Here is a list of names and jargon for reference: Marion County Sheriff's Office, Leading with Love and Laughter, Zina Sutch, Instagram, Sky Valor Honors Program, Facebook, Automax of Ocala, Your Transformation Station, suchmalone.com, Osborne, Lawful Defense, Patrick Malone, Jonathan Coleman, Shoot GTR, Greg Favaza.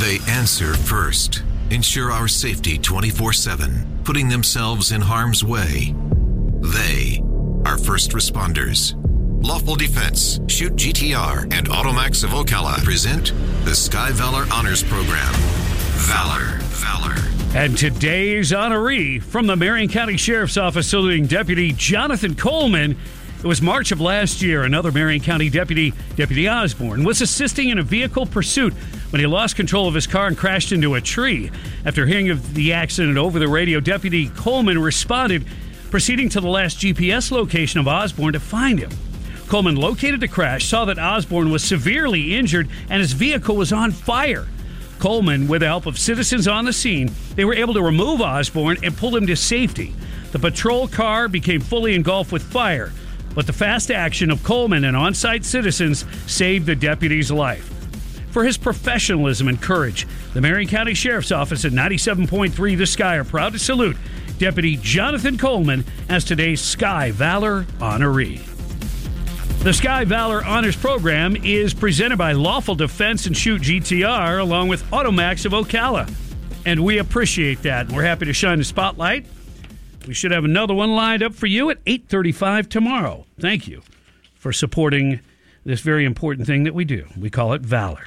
They answer first, ensure our safety 24/7, putting themselves in harm's way. They are first responders. Lawful Defense, Shoot GTR, and Automax of Ocala present the Sky Valor Honors Program. Valor. And today's honoree from the Marion County Sheriff's Office, saluting Deputy Jonathan Coleman. It was March of last year. Another Marion County deputy, Deputy Osborne, was assisting in a vehicle pursuit when he lost control of his car and crashed into a tree. After hearing of the accident over the radio, Deputy Coleman responded, proceeding to the last GPS location of Osborne to find him. Coleman located the crash, saw that Osborne was severely injured, and his vehicle was on fire. Coleman, with the help of citizens on the scene, they were able to remove Osborne and pull him to safety. The patrol car became fully engulfed with fire, but the fast action of Coleman and on-site citizens saved the deputy's life. For his professionalism and courage, the Marion County Sheriff's Office at 97.3 The Sky are proud to salute Deputy Jonathan Coleman as today's Sky Valor honoree. The Sky Valor Honors Program is presented by Lawful Defense and Shoot GTR, along with Automax of Ocala. And we appreciate that. We're happy to shine the spotlight. We should have another one lined up for you at 8:35 tomorrow. Thank you for supporting this very important thing that we do. We call it Valor.